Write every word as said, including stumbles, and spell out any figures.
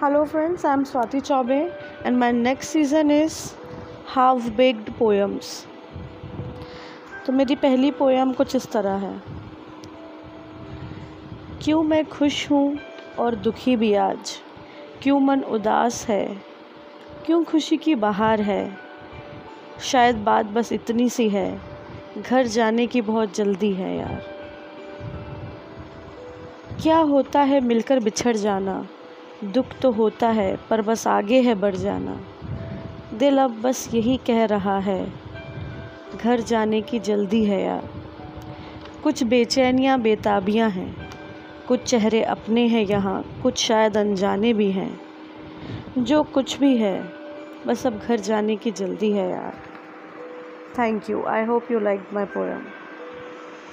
Hello friends, I am Swati Choube and my next season is Half Baked Poems। तो मेरी पहली poem कुछ इस तरह है। क्यों मैं खुश हूँ और दुखी भी आज, क्यों मन उदास है, क्यों खुशी की बहार है। शायद बात बस इतनी सी है, घर जाने की बहुत जल्दी है यार। क्या होता है मिलकर बिछड़ जाना, दुख तो होता है पर बस आगे है बढ़ जाना। दिल अब बस यही कह रहा है, घर जाने की जल्दी है यार। कुछ बेचैनियाँ बेताबियाँ हैं, कुछ चेहरे अपने हैं यहाँ, कुछ शायद अनजाने भी हैं। जो कुछ भी है बस अब घर जाने की जल्दी है यार। Thank you. I hope you like my poem.